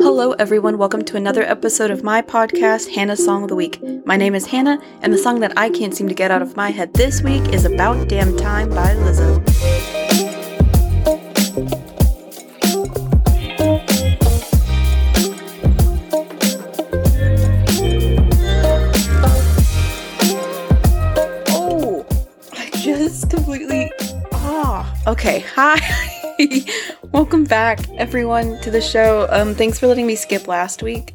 Hello everyone, welcome to another episode of my podcast, Hannah's Song of the Week. My name is Hannah, and the song that I can't seem to get out of my head this week is About Damn Time by Lizzo. Oh, I just completely... Okay, hi! Welcome back, everyone, to the show. Thanks for letting me skip last week.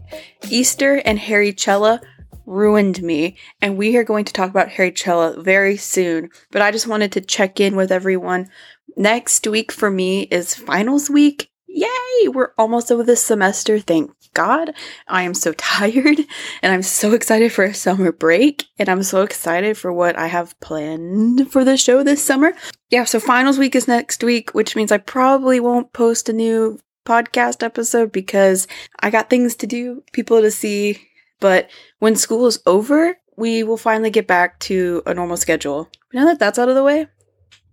Easter and Harrychella ruined me, and we are going to talk about Harrychella very soon. But I just wanted to check in with everyone. Next week for me is finals week. Yay! We're almost over this semester, thank God. I am so tired, and I'm so excited for a summer break, and I'm so excited for what I have planned for the show this summer. Yeah, so finals week is next week, which means I probably won't post a new podcast episode because I got things to do, people to see. But when school is over, we will finally get back to a normal schedule. Now that that's out of the way,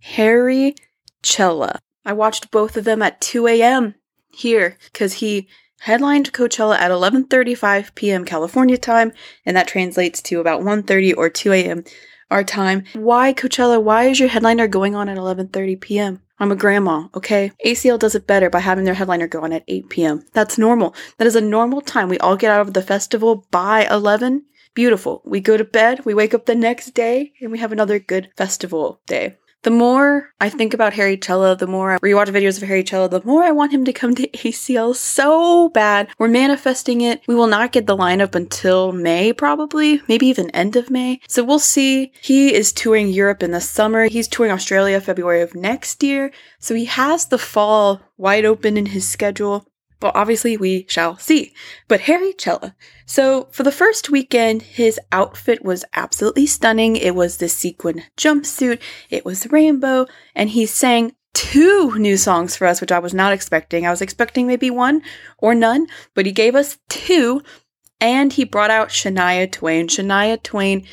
Harrychella. I watched both of them at 2 a.m. here because he headlined Coachella at 11:35 p.m. California time, and that translates to about 1:30 or 2 a.m. our time. Why Coachella? Why is your headliner going on at 11:30 p.m.? I'm a grandma, okay? ACL does it better by having their headliner go on at 8 p.m. That's normal. That is a normal time. We all get out of the festival by 11. Beautiful. We go to bed, we wake up the next day, and we have another good festival day. The more I think about Harrychella, the more I rewatch videos of Harrychella, the more I want him to come to ACL so bad. We're manifesting it. We will not get the lineup until May, probably, maybe even end of May. So we'll see. He is touring Europe in the summer. He's touring Australia February of next year. So he has the fall wide open in his schedule. But obviously we shall see. But Harrychella. So for the first weekend, his outfit was absolutely stunning. It was the sequin jumpsuit. It was rainbow. And he sang two new songs for us, which I was not expecting. I was expecting maybe one or none, but he gave us two. And he brought out Shania Twain. Shania Twain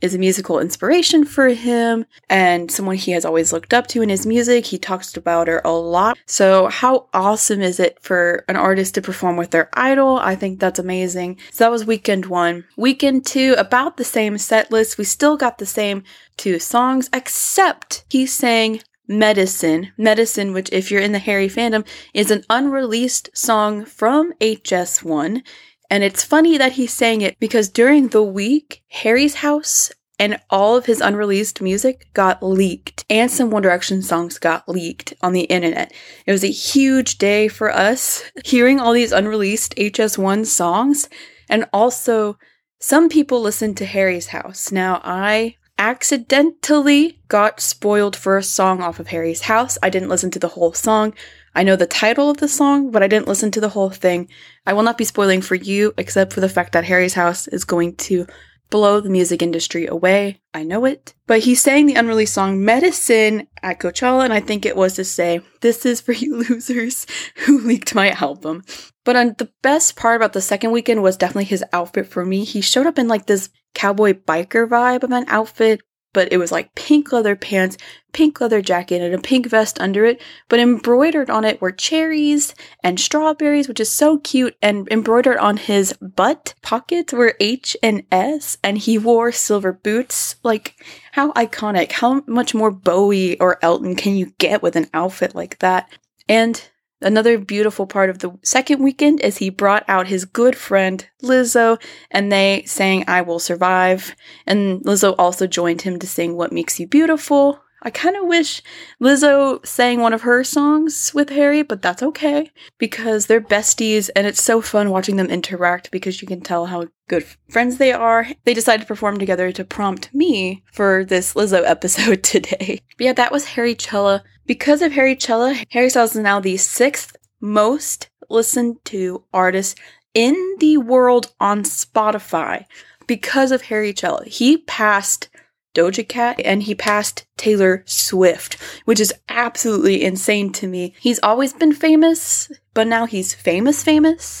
is a musical inspiration for him and someone he has always looked up to in his music. He talks about her a lot. So how awesome is it for an artist to perform with their idol? I think that's amazing. So that was weekend one. Weekend two, about the same set list. We still got the same two songs, except he sang Medicine, which if you're in the Harry fandom, is an unreleased song from HS1. And it's funny that he sang it because during the week, Harry's House and all of his unreleased music got leaked. And some One Direction songs got leaked on the internet. It was a huge day for us hearing all these unreleased HS1 songs. And also, some people listened to Harry's House. Now, I accidentally got spoiled for a song off of Harry's House. I didn't listen to the whole song. I know the title of the song, but I didn't listen to the whole thing. I will not be spoiling for you, except for the fact that Harry's House is going to blow the music industry away. I know it. But he sang the unreleased song Medicine at Coachella, and I think it was to say, this is for you losers who leaked my album. But the best part about the second weekend was definitely his outfit for me. He showed up in like this cowboy biker vibe of an outfit, but it was like pink leather pants, pink leather jacket, and a pink vest under it. But embroidered on it were cherries and strawberries, which is so cute. And embroidered on his butt pockets were H and S. And he wore silver boots. Like, how iconic. How much more Bowie or Elton can you get with an outfit like that? And another beautiful part of the second weekend is he brought out his good friend Lizzo, and they sang I Will Survive, and Lizzo also joined him to sing What Makes You Beautiful. I kind of wish Lizzo sang one of her songs with Harry, but that's okay because they're besties and it's so fun watching them interact because you can tell how good friends they are. They decided to perform together to prompt me for this Lizzo episode today. But yeah, that was Harrychella. Because of Harrychella, Harry Styles is now the 6th most listened to artist in the world on Spotify because of Harrychella. He passed Doja Cat, and he passed Taylor Swift, which is absolutely insane to me. He's always been famous, but now he's famous,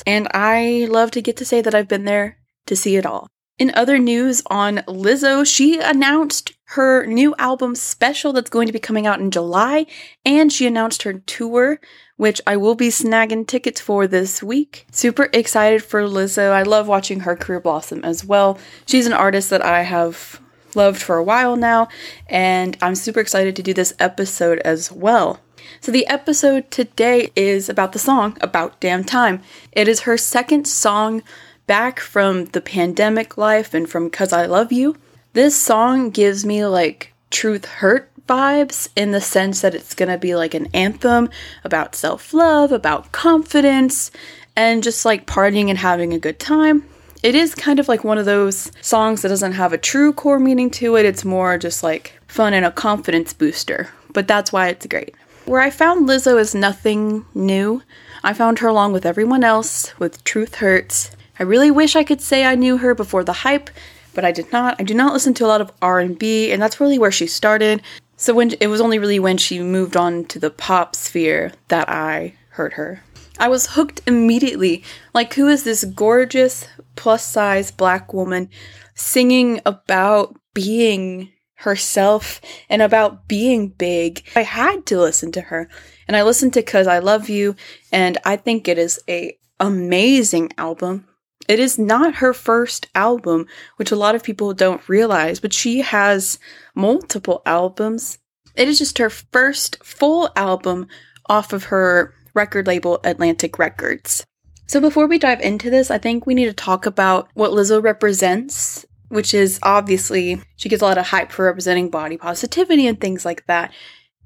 and I love to get to say that I've been there to see it all. In other news on Lizzo, she announced her new album Special that's going to be coming out in July, and she announced her tour, which I will be snagging tickets for this week. Super excited for Lizzo. I love watching her career blossom as well. She's an artist that I have loved for a while now, and I'm super excited to do this episode as well. So the episode today is about the song About Damn Time. It is her second song back from the pandemic life and from Cause I Love You. This song gives me like Truth Hurts vibes, in the sense that it's gonna be like an anthem about self-love, about confidence, and just like partying and having a good time. It is kind of like one of those songs that doesn't have a true core meaning to it. It's more just like fun and a confidence booster, but that's why it's great. Where I found Lizzo is nothing new. I found her along with everyone else with Truth Hurts. I really wish I could say I knew her before the hype, but I did not. I do not listen to a lot of R&B, and that's really where she started. So it was only when she moved on to the pop sphere that I heard her. I was hooked immediately. Like, who is this gorgeous plus-size black woman singing about being herself and about being big? I had to listen to her, and I listened to Cause I Love You, and I think it is a amazing album. It is not her first album, which a lot of people don't realize, but she has multiple albums. It is just her first full album off of her record label Atlantic Records. So before we dive into this, I think we need to talk about what Lizzo represents, which is obviously she gets a lot of hype for representing body positivity and things like that.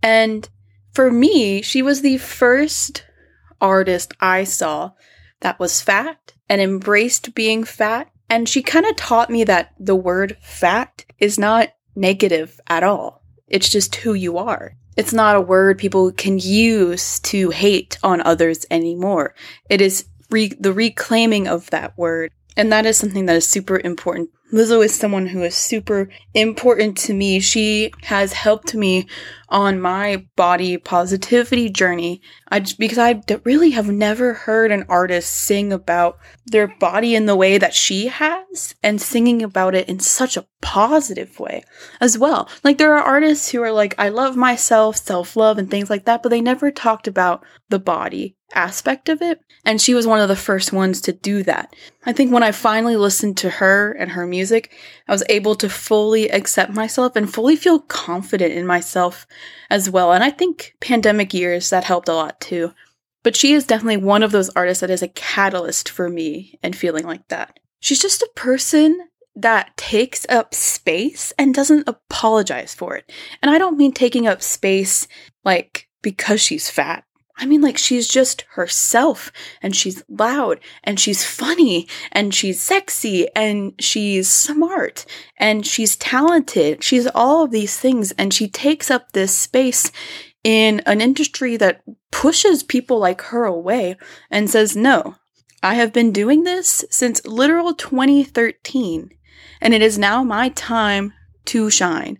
And for me, she was the first artist I saw that was fat and embraced being fat. And she kind of taught me that the word fat is not negative at all. It's just who you are. It's not a word people can use to hate on others anymore. It is the reclaiming of that word. And that is something that is super important. Lizzo is someone who is super important to me. She has helped me on my body positivity journey. Because I really have never heard an artist sing about their body in the way that she has, and singing about it in such a positive way as well. Like, there are artists who are like, I love myself, self-love, and things like that, but they never talked about the body aspect of it. And she was one of the first ones to do that. I think when I finally listened to her and her music, I was able to fully accept myself and fully feel confident in myself as well. And I think pandemic years, that helped a lot too. But she is definitely one of those artists that is a catalyst for me and feeling like that. She's just a person that takes up space and doesn't apologize for it. And I don't mean taking up space like because she's fat. I mean, like, she's just herself, and she's loud, and she's funny, and she's sexy, and she's smart, and she's talented. She's all of these things, and she takes up this space in an industry that pushes people like her away and says, no, I have been doing this since literal 2013, and it is now my time to shine.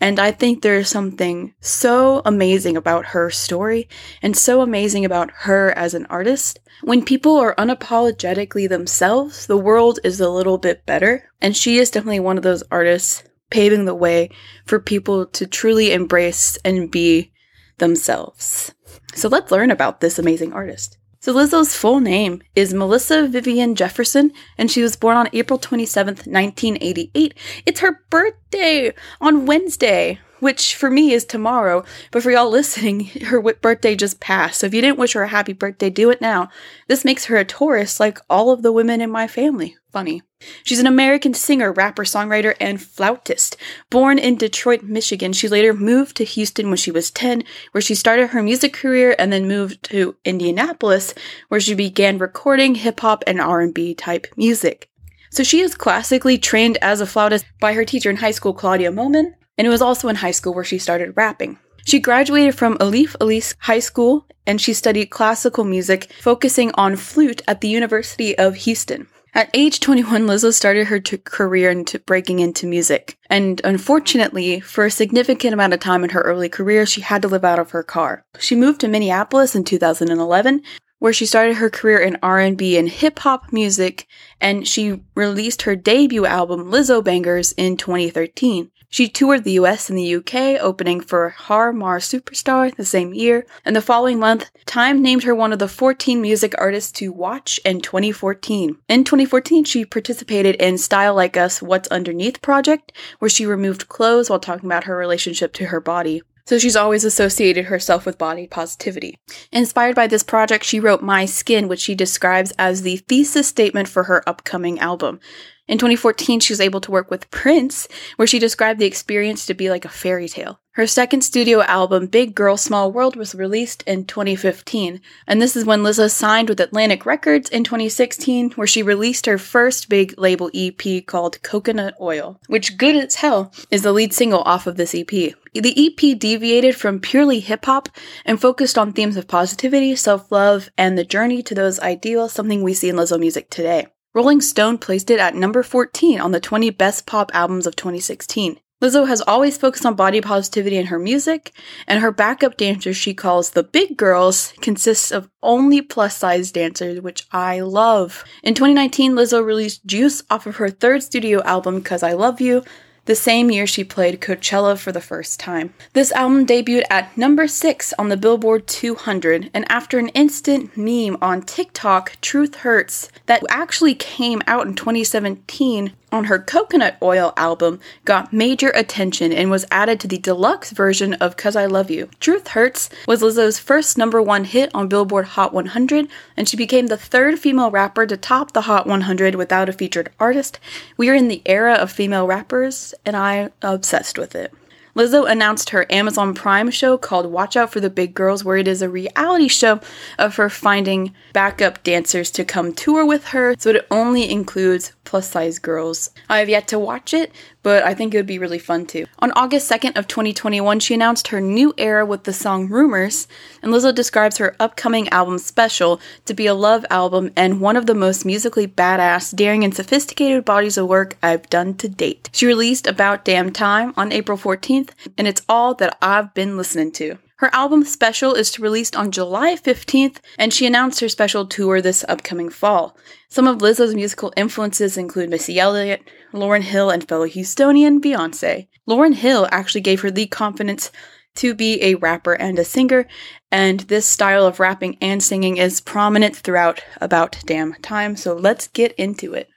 And I think there is something so amazing about her story and so amazing about her as an artist. When people are unapologetically themselves, the world is a little bit better. And she is definitely one of those artists paving the way for people to truly embrace and be themselves. So let's learn about this amazing artist. So Lizzo's full name is Melissa Vivian Jefferson, and she was born on April 27th, 1988. It's her birthday on Wednesday, which for me is tomorrow. But for y'all listening, her birthday just passed. So if you didn't wish her a happy birthday, do it now. This makes her a Taurus, like all of the women in my family. Funny. She's an American singer, rapper, songwriter, and flautist. Born in Detroit, Michigan, she later moved to Houston when she was 10, where she started her music career, and then moved to Indianapolis, where she began recording hip-hop and R&B type music. So she is classically trained as a flautist by her teacher in high school, Claudia Moman, and it was also in high school where she started rapping. She graduated from Alief Elsik High School, and she studied classical music, focusing on flute at the University of Houston. At age 21, Lizzo started her career into breaking into music, and unfortunately, for a significant amount of time in her early career, she had to live out of her car. She moved to Minneapolis in 2011, where she started her career in R&B and hip-hop music, and she released her debut album, Lizzo Bangers, in 2013. She toured the US and the UK, opening for Har Mar Superstar the same year, and the following month, Time named her one of the 14 music artists to watch in 2014. In 2014, she participated in Style Like Us What's Underneath project, where she removed clothes while talking about her relationship to her body. So she's always associated herself with body positivity. Inspired by this project, she wrote My Skin, which she describes as the thesis statement for her upcoming album. In 2014, she was able to work with Prince, where she described the experience to be like a fairy tale. Her second studio album, Big Girl, Small World, was released in 2015, and this is when Lizzo signed with Atlantic Records in 2016, where she released her first big label EP called Coconut Oil, which, Good as Hell, is the lead single off of this EP. The EP deviated from purely hip-hop and focused on themes of positivity, self-love, and the journey to those ideals, something we see in Lizzo music today. Rolling Stone placed it at number 14 on the 20 Best Pop Albums of 2016. Lizzo has always focused on body positivity in her music, and her backup dancers she calls the Big Girls consists of only plus-size dancers, which I love. In 2019, Lizzo released Juice off of her third studio album, Cause I Love You. The same year she played Coachella for the first time. This album debuted at number 6 on the Billboard 200, and after an instant meme on TikTok, Truth Hurts, that actually came out in 2017 on her Coconut Oil album, got major attention and was added to the deluxe version of Cause I Love You. Truth Hurts was Lizzo's first number 1 hit on Billboard Hot 100, and she became the third female rapper to top the Hot 100 without a featured artist. We are in the era of female rappers, and I'm obsessed with it. Lizzo announced her Amazon Prime show called Watch Out for the Big Girls, where it is a reality show of her finding backup dancers to come tour with her, so it only includes plus-size girls. I have yet to watch it, but I think it would be really fun too. On August 2nd of 2021, she announced her new era with the song Rumors, and Lizzo describes her upcoming album Special to be a love album and one of the most musically badass, daring, and sophisticated bodies of work I've done to date. She released About Damn Time on April 14th, and it's all that I've been listening to. Her album Special is released on July 15th, and she announced her special tour this upcoming fall. Some of Lizzo's musical influences include Missy Elliott, Lauryn Hill, and fellow Houstonian Beyonce. Lauryn Hill actually gave her the confidence to be a rapper and a singer, and this style of rapping and singing is prominent throughout About Damn Time, so let's get into it.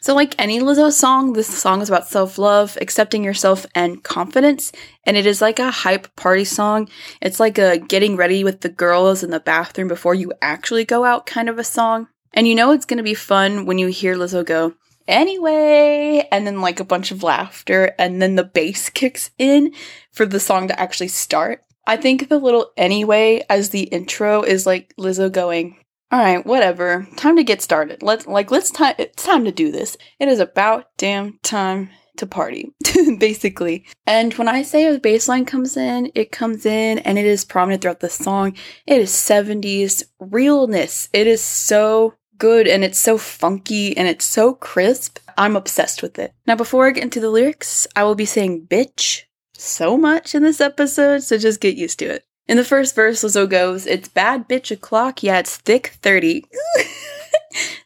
So like any Lizzo song, this song is about self-love, accepting yourself, and confidence, and it is like a hype party song. It's like a getting ready with the girls in the bathroom before you actually go out kind of a song. And you know it's going to be fun when you hear Lizzo go, anyway, and then like a bunch of laughter, and then the bass kicks in for the song to actually start. I think the little anyway as the intro is like Lizzo going, all right, whatever. Time to get started. It's time to do this. It is about damn time to party, basically. And when I say a bass line comes in, it comes in, and it is prominent throughout the song. It is 70s realness. It is so good, and it's so funky, and it's so crisp. I'm obsessed with it. Now, before I get into the lyrics, I will be saying bitch so much in this episode, so just get used to it. In the first verse, Lizzo goes, it's bad bitch o'clock, yeah, it's thick 30.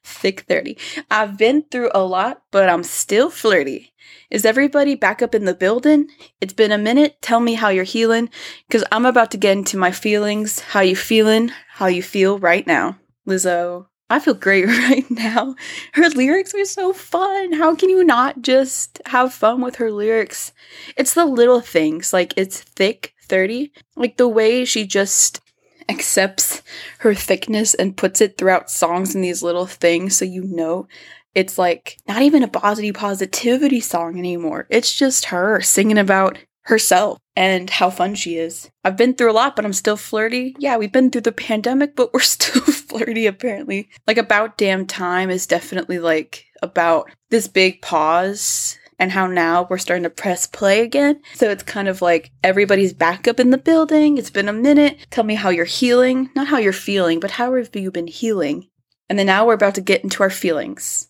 Thick 30. I've been through a lot, but I'm still flirty. Is everybody back up in the building? It's been a minute, tell me how you're healing, because I'm about to get into my feelings, how you feeling, how you feel right now. Lizzo, I feel great right now. Her lyrics are so fun. How can you not just have fun with her lyrics? It's the little things, like it's thick 30, like the way she just accepts her thickness and puts it throughout songs in these little things, so you know it's like not even a body positivity song anymore. It's just her singing about herself and how fun she is. I've been through a lot, but I'm still flirty. Yeah, we've been through the pandemic, but we're still flirty apparently. Like about damn time is definitely like about this big pause and how now we're starting to press play again. So it's kind of like everybody's back up in the building. It's been a minute. Tell me how you're healing. Not how you're feeling, but how have you been healing? And then now we're about to get into our feelings.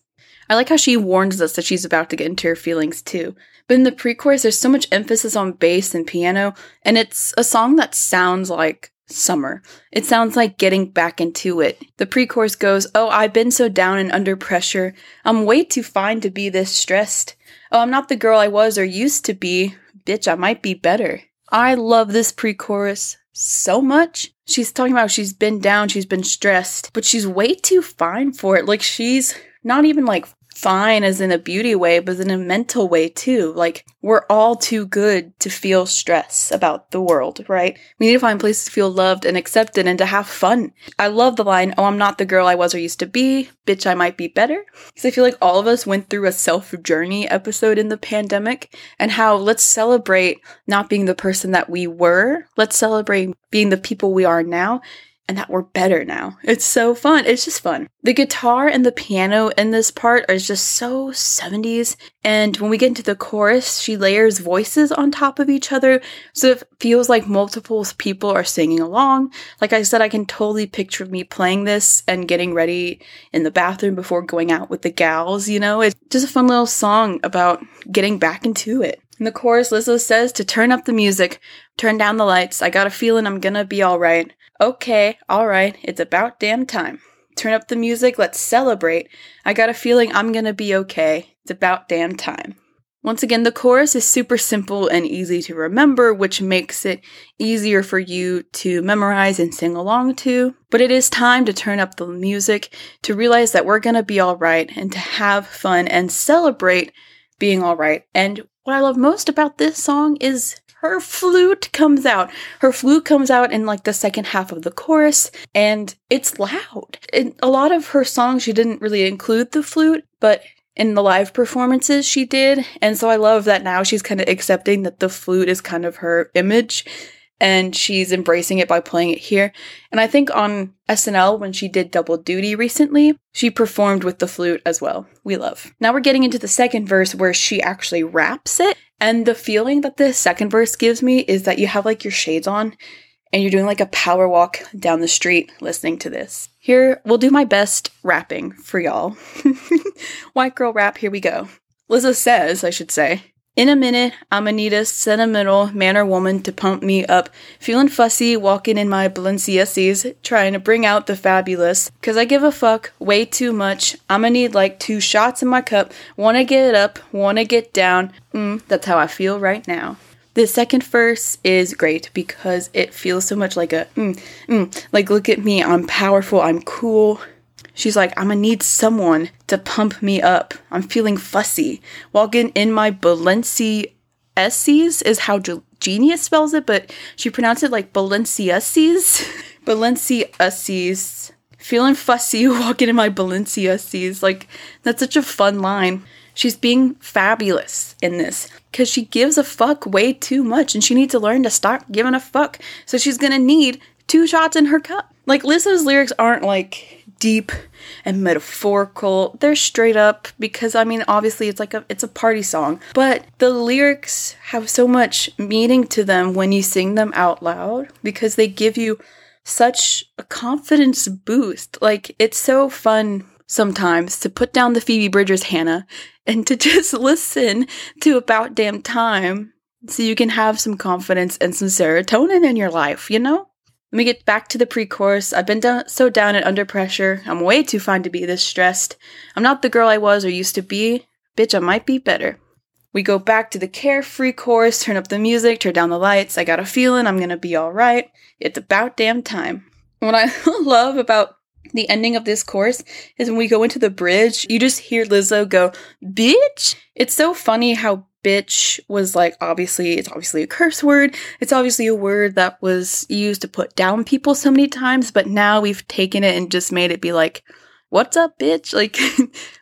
I like how she warns us that she's about to get into her feelings too. But in the pre-chorus, there's so much emphasis on bass and piano. And it's a song that sounds like summer. It sounds like getting back into it. The pre-chorus goes, "Oh, I've been so down and under pressure. I'm way too fine to be this stressed. Oh, I'm not the girl I was or used to be. Bitch, I might be better." I love this pre-chorus so much. She's talking about she's been down, she's been stressed, but she's way too fine for it. Like, she's not even like fine as in a beauty way, but in a mental way too. Like, we're all too good to feel stress about the world, right? We need to find places to feel loved and accepted and to have fun. I love the line, "Oh, I'm not the girl I was or used to be. Bitch, I might be better." Because I feel like all of us went through a self-journey episode in the pandemic, and how let's celebrate not being the person that we were. Let's celebrate being the people we are now, and that we're better now. It's so fun. It's just fun. The guitar and the piano in this part are just so 70s. And when we get into the chorus, she layers voices on top of each other, so it feels like multiple people are singing along. Like I said, I can totally picture me playing this and getting ready in the bathroom before going out with the gals, you know? It's just a fun little song about getting back into it. In the chorus, Lizzo says to turn up the music, turn down the lights. I got a feeling I'm gonna be all right. Okay, all right, it's about damn time. Turn up the music, let's celebrate. I got a feeling I'm gonna be okay. It's about damn time. Once again, the chorus is super simple and easy to remember, which makes it easier for you to memorize and sing along to. But it is time to turn up the music, to realize that we're gonna be all right, and to have fun and celebrate being all right. And what I love most about this song is her flute comes out. Her flute comes out in like the second half of the chorus, and it's loud. In a lot of her songs, she didn't really include the flute, but in the live performances she did. And so I love that now she's kind of accepting that the flute is kind of her image, and she's embracing it by playing it here. And I think on SNL, when she did Double Duty recently, she performed with the flute as well. We love. Now we're getting into the second verse where she actually raps it. And the feeling that the second verse gives me is that you have like your shades on and you're doing like a power walk down the street listening to this. Here, we'll do my best rapping for y'all. White girl rap, here we go. Lizzo says, I should say, "In a minute, I'ma need a sentimental man or woman to pump me up. Feeling fussy, walking in my Balenciagas, trying to bring out the fabulous. 'Cause I give a fuck way too much. I'ma need like 2 shots in my cup. Wanna get up, wanna get down. That's how I feel right now." The second verse is great because it feels so much like a like, look at me, I'm powerful, I'm cool. She's like, "I'm gonna need someone to pump me up. I'm feeling fussy. Walking in my Balenciagas" is how Genius spells it, but she pronounced it like Balenciagas. Balenciagas. Feeling fussy, walking in my Balenciagas. Like, that's such a fun line. She's being fabulous in this because she gives a fuck way too much, and she needs to learn to stop giving a fuck. So she's gonna need 2 shots in her cup. Like, Lizzo's lyrics aren't like deep and metaphorical. They're straight up because, I mean, obviously it's like it's a party song, but the lyrics have so much meaning to them when you sing them out loud because they give you such a confidence boost. Like, it's so fun sometimes to put down the Phoebe Bridgers Hannah and to just listen to About Damn Time so you can have some confidence and some serotonin in your life, you know? Let me get back to the pre-chorus. I've been so down and under pressure. I'm way too fine to be this stressed. I'm not the girl I was or used to be. Bitch, I might be better. We go back to the carefree chorus. Turn up the music. Turn down the lights. I got a feeling I'm gonna be all right. It's about damn time. What I love about the ending of this chorus is when we go into the bridge, you just hear Lizzo go, "Bitch." It's so funny how bitch was like, it's obviously a curse word. It's obviously a word that was used to put down people so many times, but now we've taken it and just made it be like, "What's up, bitch?" Like,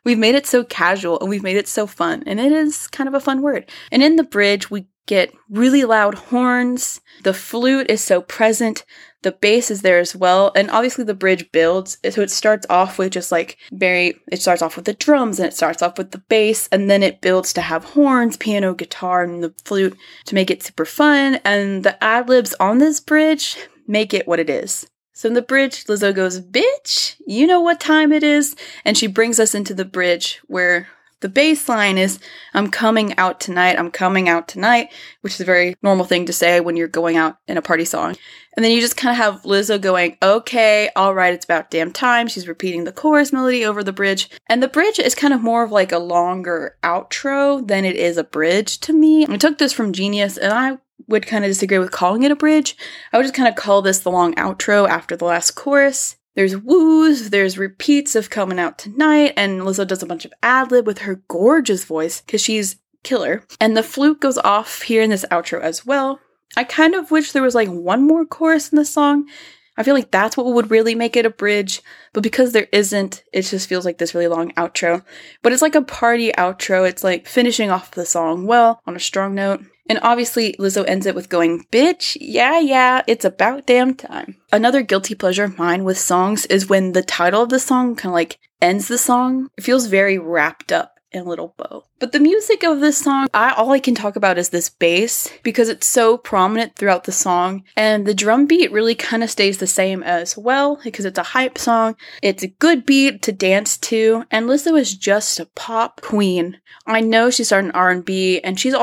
we've made it so casual and we've made it so fun. And it is kind of a fun word. And in the bridge, we get really loud horns. The flute is so present. The bass is there as well. And obviously the bridge builds. So it starts off with just like it starts off with the drums and it starts off with the bass. And then it builds to have horns, piano, guitar, and the flute to make it super fun. And the ad-libs on this bridge make it what it is. So in the bridge, Lizzo goes, "Bitch, you know what time it is." And she brings us into the bridge where The bass line is, I'm coming out tonight, I'm coming out tonight, which is a very normal thing to say when you're going out in a party song. And then you just kind of have Lizzo going, okay, all right, it's about damn time. She's repeating the chorus melody over the bridge. And the bridge is kind of more of like a longer outro than it is a bridge to me. I took this from Genius, and I would kind of disagree with calling it a bridge. I would just kind of call this the long outro after the last chorus. There's woos, there's repeats of coming out tonight, and Lizzo does a bunch of ad-lib with her gorgeous voice, because she's killer. And the flute goes off here in this outro as well. I kind of wish there was like one more chorus in this song. I feel like that's what would really make it a bridge, but because there isn't, it just feels like this really long outro. But it's like a party outro. It's like finishing off the song well on a strong note. And obviously, Lizzo ends it with going, bitch, yeah, yeah, it's about damn time. Another guilty pleasure of mine with songs is when the title of the song kind of like ends the song. It feels very wrapped up in a little bow. But the music of this song, all I can talk about is this bass, because it's so prominent throughout the song. And the drum beat really kind of stays the same as well, because it's a hype song. It's a good beat to dance to. And Lizzo is just a pop queen. I know she started in R&B, and she's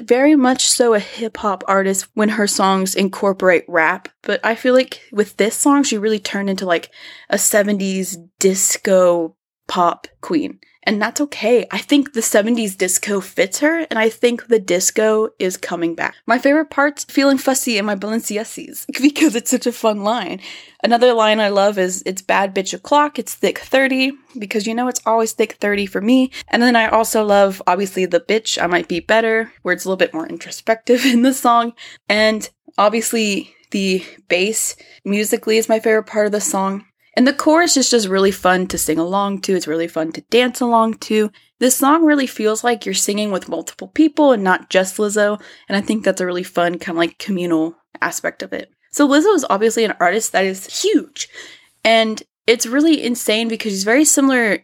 very much so a hip-hop artist when her songs incorporate rap. But I feel like with this song, she really turned into like a 70s disco pop queen. And that's okay. I think the 70s disco fits her, and I think the disco is coming back. My favorite part's feeling fussy in my Balenciagas, because it's such a fun line. Another line I love is, it's bad bitch o'clock, it's thick 30, because you know it's always thick 30 for me. And then I also love, obviously, the bitch, I might be better, where it's a little bit more introspective in the song. And obviously, the bass musically is my favorite part of the song. And the chorus is just really fun to sing along to. It's really fun to dance along to. This song really feels like you're singing with multiple people and not just Lizzo. And I think that's a really fun kind of like communal aspect of it. So Lizzo is obviously an artist that is huge. And it's really insane because she's very similar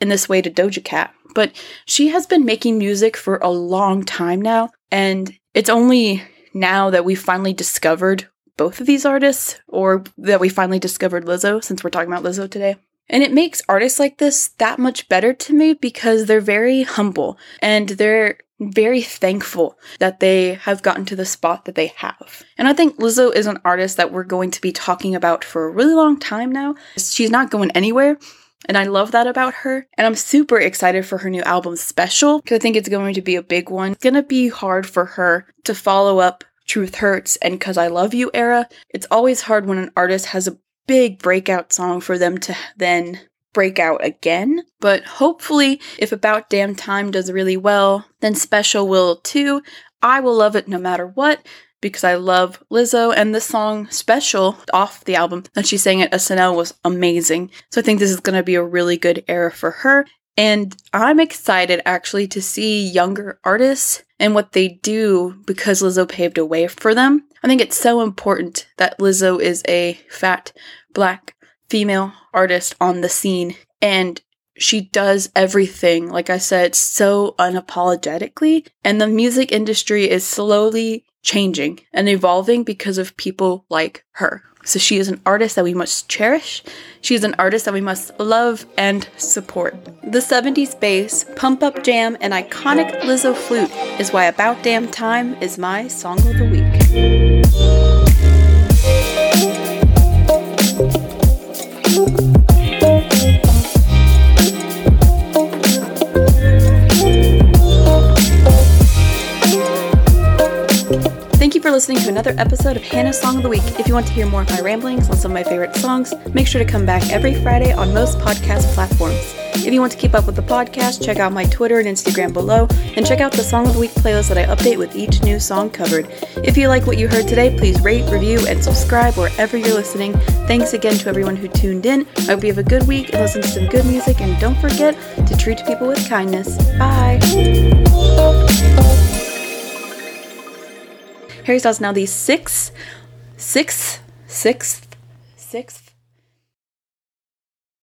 in this way to Doja Cat. But she has been making music for a long time now. And it's only now that we finally discovered both of these artists, or that we finally discovered Lizzo, since we're talking about Lizzo today. And it makes artists like this that much better to me, because they're very humble and they're very thankful that they have gotten to the spot that they have. And I think Lizzo is an artist that we're going to be talking about for a really long time now. She's not going anywhere. And I love that about her. And I'm super excited for her new album, Special, because I think it's going to be a big one. It's going to be hard for her to follow up Truth Hurts and Cause I Love You era. It's always hard when an artist has a big breakout song for them to then break out again. But hopefully, if About Damn Time does really well, then Special will too. I will love it no matter what, because I love Lizzo, and the song Special off the album that she sang at SNL was amazing. So I think this is going to be a really good era for her. And I'm excited actually to see younger artists and what they do, because Lizzo paved a way for them. I think it's so important that Lizzo is a fat black female artist on the scene, and she does everything, like I said, so unapologetically. And the music industry is slowly changing and evolving because of people like her. So she is an artist that we must cherish. She is an artist that we must love and support. The 70s bass, pump-up jam, and iconic Lizzo flute is why About Damn Time is my song of the week. Thank you for listening to another episode of Hannah's Song of the Week. If you want to hear more of my ramblings on some of my favorite songs, make sure to come back every Friday on most podcast platforms. If you want to keep up with the podcast, check out my Twitter and Instagram below, and check out the Song of the Week playlist that I update with each new song covered. If you like what you heard today, please rate, review, and subscribe wherever you're listening. Thanks again to everyone who tuned in. I hope you have a good week and listen to some good music, and don't forget to treat people with kindness. Bye! Harry Styles now the sixth